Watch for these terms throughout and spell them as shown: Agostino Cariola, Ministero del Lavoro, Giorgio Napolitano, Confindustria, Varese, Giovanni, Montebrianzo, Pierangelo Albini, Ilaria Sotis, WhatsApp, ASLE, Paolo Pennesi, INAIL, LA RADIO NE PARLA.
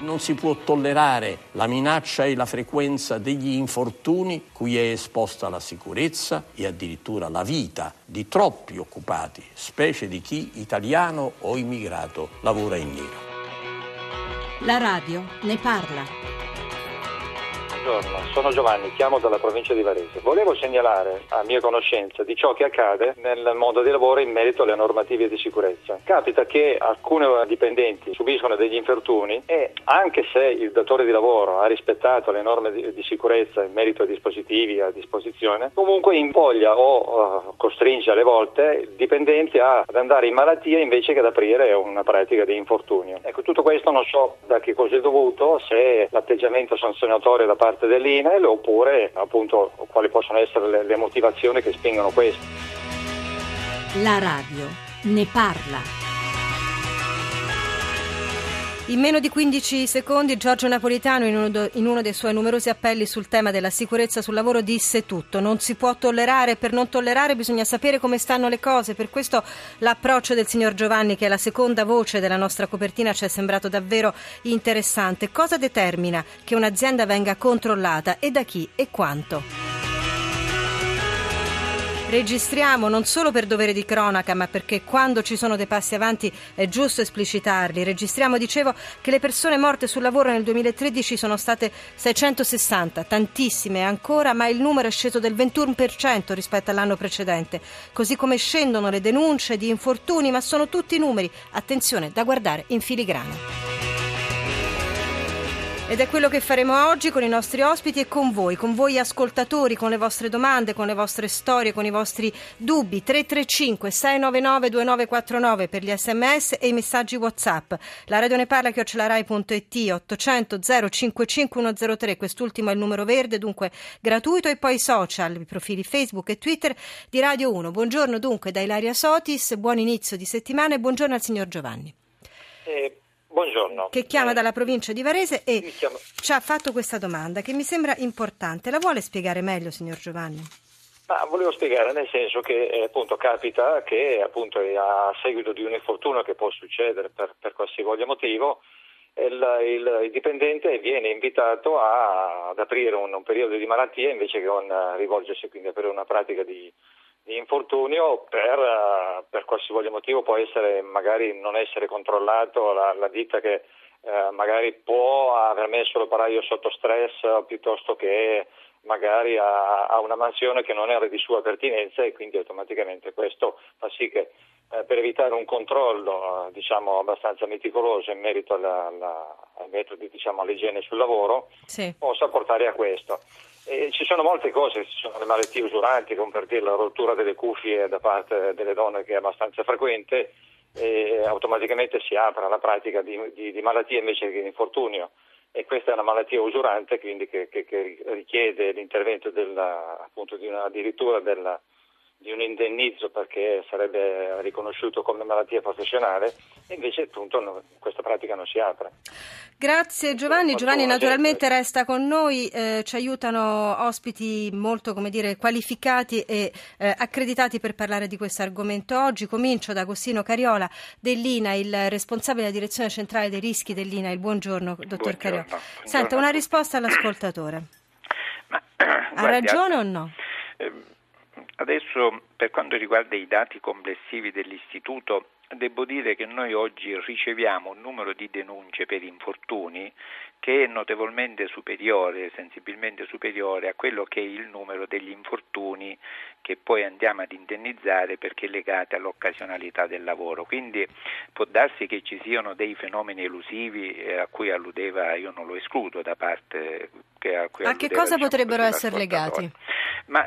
Non si può tollerare la minaccia e la frequenza degli infortuni cui è esposta la sicurezza e addirittura la vita di troppi occupati, specie di chi italiano o immigrato lavora in nero. La radio ne parla. Buongiorno, sono Giovanni, chiamo dalla provincia di Varese. Volevo segnalare a mia conoscenza di ciò che accade nel mondo del lavoro in merito alle normative di sicurezza. Capita che alcuni dipendenti subiscono degli infortuni e anche se il datore di lavoro ha rispettato le norme di sicurezza in merito ai dispositivi a disposizione, comunque impoglia o costringe alle volte il dipendente ad andare in malattia invece che ad aprire una pratica di infortunio. Ecco, tutto questo non so da che cosa è dovuto, se l'atteggiamento sanzionatorio da parte dell'INAIL oppure appunto quali possono essere le motivazioni che spingono questo. La radio ne parla. In meno di 15 secondi Giorgio Napolitano in uno dei suoi numerosi appelli sul tema della sicurezza sul lavoro disse tutto. Non si può tollerare, per non tollerare bisogna sapere come stanno le cose. Per questo l'approccio del signor Giovanni, che è la seconda voce della nostra copertina, ci è sembrato davvero interessante. Cosa determina che un'azienda venga controllata e da chi e quanto? Registriamo non solo per dovere di cronaca, ma perché quando ci sono dei passi avanti è giusto esplicitarli. Registriamo, dicevo, che le persone morte sul lavoro nel 2013 sono state 660, tantissime ancora, ma il numero è sceso del 21% rispetto all'anno precedente. Così come scendono le denunce di infortuni, ma sono tutti numeri, attenzione, da guardare in filigrana. Ed è quello che faremo oggi con i nostri ospiti e con voi ascoltatori, con le vostre domande, con le vostre storie, con i vostri dubbi. 335-699-2949 per gli sms e i messaggi WhatsApp. La radio ne parla @rai.it, 800 055 103, quest'ultimo è il numero verde, dunque gratuito, e poi i social, i profili Facebook e Twitter di Radio 1. Buongiorno dunque da Ilaria Sotis, buon inizio di settimana e buongiorno al signor Giovanni. Buongiorno. Che chiama dalla provincia di Varese e ci ha fatto questa domanda che mi sembra importante. La vuole spiegare meglio, signor Giovanni? Ma volevo spiegare nel senso che appunto capita che appunto a seguito di un infortunio che può succedere per qualsivoglia motivo il dipendente viene invitato ad aprire un periodo di malattia invece che rivolgersi quindi a per una pratica di infortunio per qualsivoglia motivo. Può essere magari non essere controllato la ditta che magari può aver messo l'operaio sotto stress piuttosto che magari ha una mansione che non era di sua pertinenza e quindi automaticamente questo fa sì che per evitare un controllo diciamo abbastanza meticoloso in merito ai metodi diciamo all'igiene sul lavoro sì. Possa portare a questo. E ci sono molte cose, ci sono le malattie usuranti, come per dire la rottura delle cuffie da parte delle donne che è abbastanza frequente e automaticamente si apre alla pratica di malattie invece che di infortunio, e questa è una malattia usurante quindi che richiede l'intervento di un indennizzo perché sarebbe riconosciuto come malattia professionale e invece appunto questa pratica non si apre. Grazie Giovanni. Giovanni naturalmente resta con noi, ci aiutano ospiti molto qualificati e accreditati per parlare di questo argomento oggi. Comincio da Agostino Cariola dell'INAIL, responsabile della direzione centrale dei rischi dell'INAIL. Buongiorno dottor Cariola. Buongiorno. Senta, una risposta all'ascoltatore. Ha ragione o no? Adesso, per quanto riguarda i dati complessivi dell'istituto, devo dire che noi oggi riceviamo un numero di denunce per infortuni che è notevolmente superiore, sensibilmente superiore a quello che è il numero degli infortuni che poi andiamo ad indennizzare perché legati all'occasionalità del lavoro. Quindi può darsi che ci siano dei fenomeni elusivi a cui alludeva, io non lo escludo da parte. A che cosa potrebbero essere legati? Ma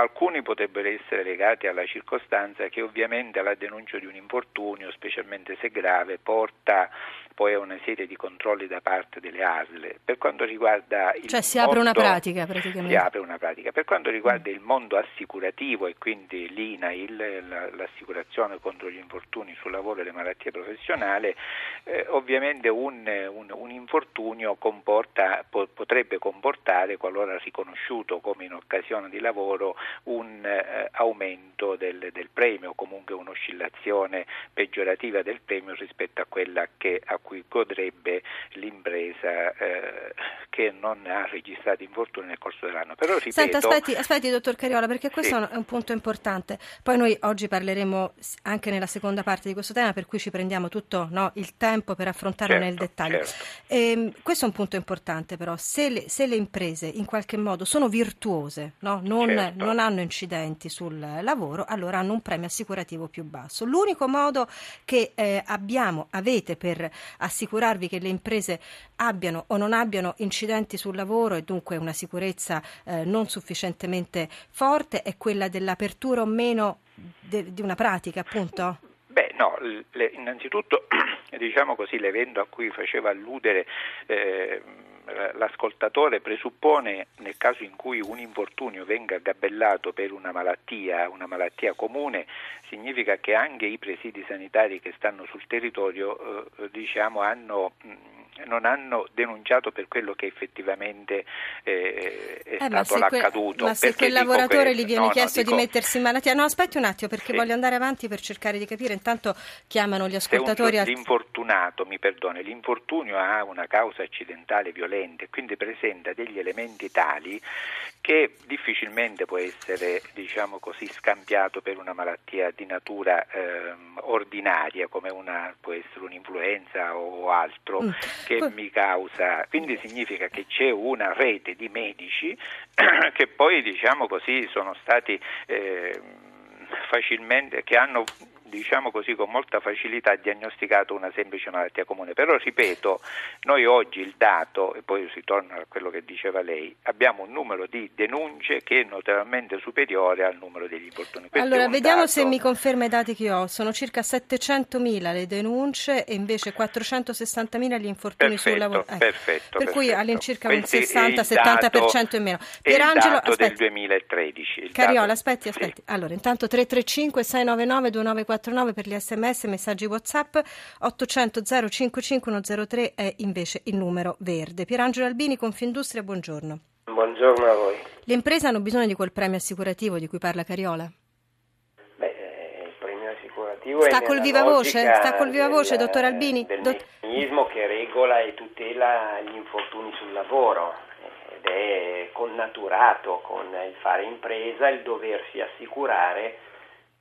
alcuni potrebbero essere legati alla circostanza che ovviamente la denuncia di un infortunio, specialmente se grave, porta poi a una serie di controlli da parte delle ASLE. Per quanto riguarda si apre una pratica. Per quanto riguarda il mondo assicurativo e quindi l'INAIL, l'assicurazione contro gli infortuni sul lavoro e le malattie professionali, ovviamente un infortunio potrebbe comportare, qualora riconosciuto come in occasione di lavoro, un aumento del premio o comunque un'oscillazione peggiorativa del premio rispetto a quella che a cui godrebbe l'impresa che non ha registrato infortuni nel corso dell'anno. Però ripeto... Senta, aspetti dottor Cariola, perché questo sì. È un punto importante. Poi noi oggi parleremo anche nella seconda parte di questo tema, per cui ci prendiamo tutto il tempo per affrontarlo nel dettaglio. Certo. Questo è un punto importante però, se le imprese in qualche modo sono virtuose, non hanno incidenti sul lavoro, allora hanno un premio assicurativo più basso. L'unico modo che avete per assicurarvi che le imprese abbiano o non abbiano incidenti sul lavoro e dunque una sicurezza non sufficientemente forte è quella dell'apertura o meno di una pratica, appunto? Beh, no, innanzitutto diciamo così, l'evento a cui faceva alludere l'ascoltatore presuppone, nel caso in cui un infortunio venga gabellato per una malattia comune, significa che anche i presidi sanitari che stanno sul territorio non hanno denunciato per quello che effettivamente è stato l'accaduto. Ma se quel lavoratore gli viene chiesto di mettersi in malattia... No, aspetti un attimo, perché voglio andare avanti per cercare di capire. Intanto chiamano gli ascoltatori... L'infortunato, mi perdoni, l'infortunio ha una causa accidentale violenta e quindi presenta degli elementi tali che difficilmente può essere, scambiato per una malattia di natura ordinaria, come può essere un'influenza o altro... che mi causa, quindi significa che c'è una rete di medici che poi sono stati facilmente, che hanno con molta facilità diagnosticato una semplice malattia comune. Però ripeto, noi oggi il dato, e poi si torna a quello che diceva lei, abbiamo un numero di denunce che è notevolmente superiore al numero degli infortuni. Allora vediamo se mi conferma i dati che ho, sono circa 700.000 le denunce e invece 460.000 gli infortuni sul lavoro. Per cui all'incirca Questi un 60-70% in meno. Pierangelo, il dato del 2013. Cariola, aspetti. Sì. Allora intanto 335-699-2949 per gli sms, messaggi WhatsApp, 800 055 103 è invece il numero verde. Pierangelo Albini, Confindustria, buongiorno. Buongiorno a voi. Le imprese hanno bisogno di quel premio assicurativo di cui parla Cariola? Beh, il premio assicurativo sta col viva voce, dottor Albini? Del meccanismo che regola e tutela gli infortuni sul lavoro. Ed è connaturato con il fare impresa, il doversi assicurare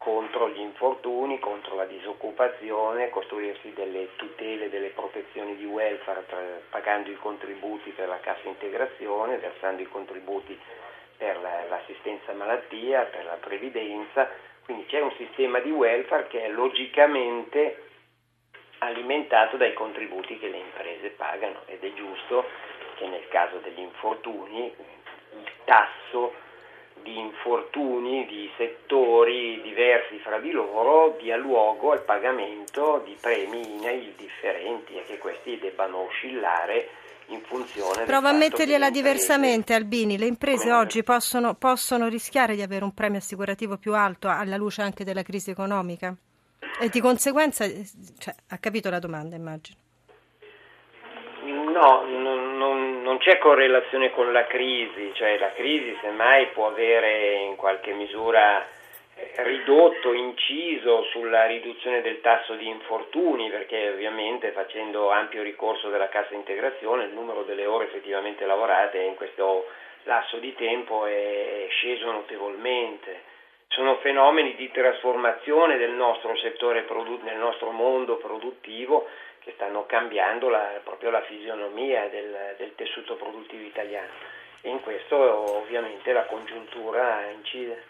contro gli infortuni, contro la disoccupazione, costruirsi delle tutele, delle protezioni di welfare, pagando i contributi per la cassa integrazione, versando i contributi per l'assistenza malattia, per la previdenza. Quindi c'è un sistema di welfare che è logicamente alimentato dai contributi che le imprese pagano, ed è giusto che nel caso degli infortuni il tasso di infortuni di settori diversi fra di loro dia luogo al pagamento di premi INAIL differenti e che questi debbano oscillare in funzione... Prova a mettergliela diversamente, Albini. Le imprese oggi possono rischiare di avere un premio assicurativo più alto alla luce anche della crisi economica? E di conseguenza... ha capito la domanda, immagino. No, non c'è correlazione con la crisi, la crisi semmai può avere in qualche misura ridotto, inciso sulla riduzione del tasso di infortuni, perché ovviamente facendo ampio ricorso della cassa integrazione il numero delle ore effettivamente lavorate in questo lasso di tempo è sceso notevolmente. Sono fenomeni di trasformazione del nostro settore, del nostro mondo produttivo, che stanno cambiando proprio la fisionomia del tessuto produttivo italiano, e in questo ovviamente la congiuntura incide.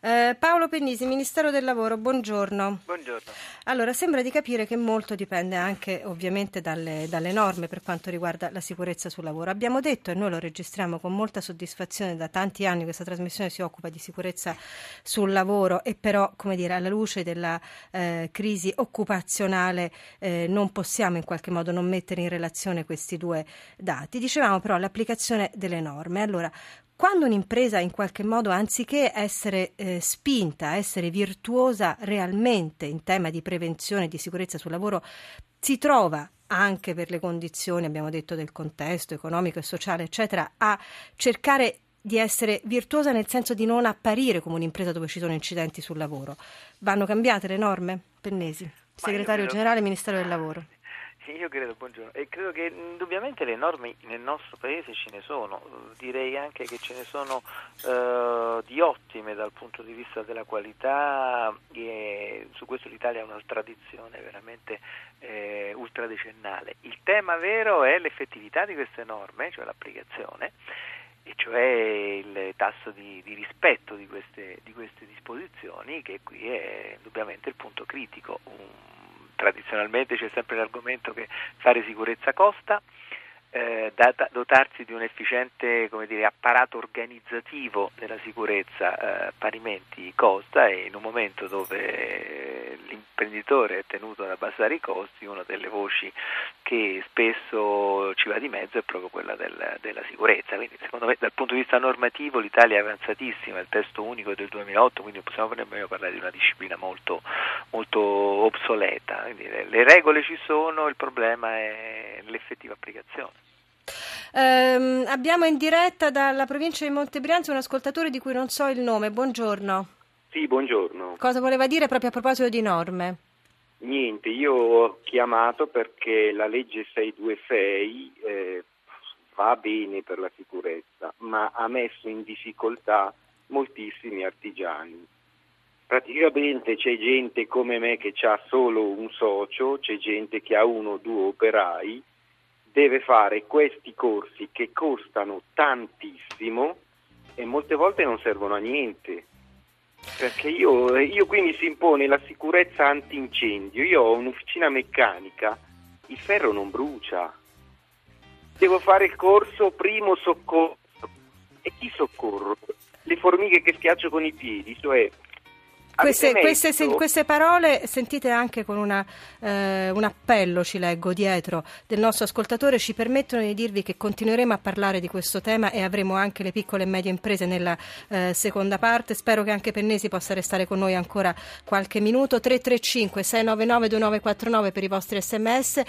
Paolo Pennesi, Ministero del Lavoro, buongiorno. Buongiorno. Allora, sembra di capire che molto dipende anche ovviamente dalle norme per quanto riguarda la sicurezza sul lavoro. Abbiamo detto, e noi lo registriamo con molta soddisfazione, da tanti anni questa trasmissione si occupa di sicurezza sul lavoro, e però, alla luce della crisi occupazionale non possiamo in qualche modo non mettere in relazione questi due dati. Dicevamo però l'applicazione delle norme. Allora, quando un'impresa in qualche modo, anziché essere spinta, essere virtuosa realmente in tema di prevenzione e di sicurezza sul lavoro, si trova anche per le condizioni, abbiamo detto, del contesto economico e sociale, eccetera, a cercare di essere virtuosa nel senso di non apparire come un'impresa dove ci sono incidenti sul lavoro, vanno cambiate le norme? Pennesi, segretario generale, Ministero del Lavoro. Sì, io credo, buongiorno, e credo che indubbiamente le norme nel nostro paese ce ne sono, direi anche che ce ne sono di ottime dal punto di vista della qualità, e su questo l'Italia ha una tradizione veramente ultradecennale. Il tema vero è l'effettività di queste norme, cioè l'applicazione, e cioè il tasso di rispetto di queste disposizioni, che qui è indubbiamente il punto critico. Tradizionalmente c'è sempre l'argomento che fare sicurezza costa, dotarsi di un efficiente, come dire, apparato organizzativo della sicurezza parimenti costa, e in un momento dove l'imprenditore è tenuto ad abbassare i costi, una delle voci che spesso ci va di mezzo è proprio quella della sicurezza. Quindi secondo me dal punto di vista normativo l'Italia è avanzatissima, il testo unico è del 2008, quindi possiamo parlare di una disciplina molto, molto obsoleta. Quindi le regole ci sono, il problema è l'effettiva applicazione. Abbiamo in diretta dalla provincia di Montebrianzo un ascoltatore di cui non so il nome. Buongiorno. Sì, buongiorno. Cosa voleva dire proprio a proposito di norme? Niente, io ho chiamato perché la legge 626 va bene per la sicurezza, ma ha messo in difficoltà moltissimi artigiani. Praticamente c'è gente come me che ha solo un socio, c'è gente che ha uno o due operai, deve fare questi corsi che costano tantissimo e molte volte non servono a niente. Perché io qui mi si impone la sicurezza antincendio, io ho un'officina meccanica, il ferro non brucia, devo fare il corso primo soccorso, e chi soccorro? Le formiche che schiaccio con i piedi, cioè... Queste parole sentite anche con un appello, ci leggo dietro, del nostro ascoltatore, ci permettono di dirvi che continueremo a parlare di questo tema e avremo anche le piccole e medie imprese nella seconda parte. Spero che anche Pennesi possa restare con noi ancora qualche minuto. 335 699 2949 per i vostri sms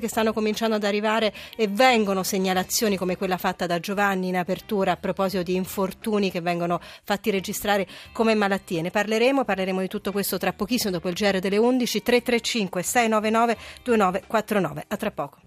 che stanno cominciando ad arrivare, e vengono segnalazioni come quella fatta da Giovanni in apertura a proposito di infortuni che vengono fatti registrare come malattie. Ne parleremo di tutto questo tra pochissimo, dopo il GR delle 11. 335 699 2949. A tra poco.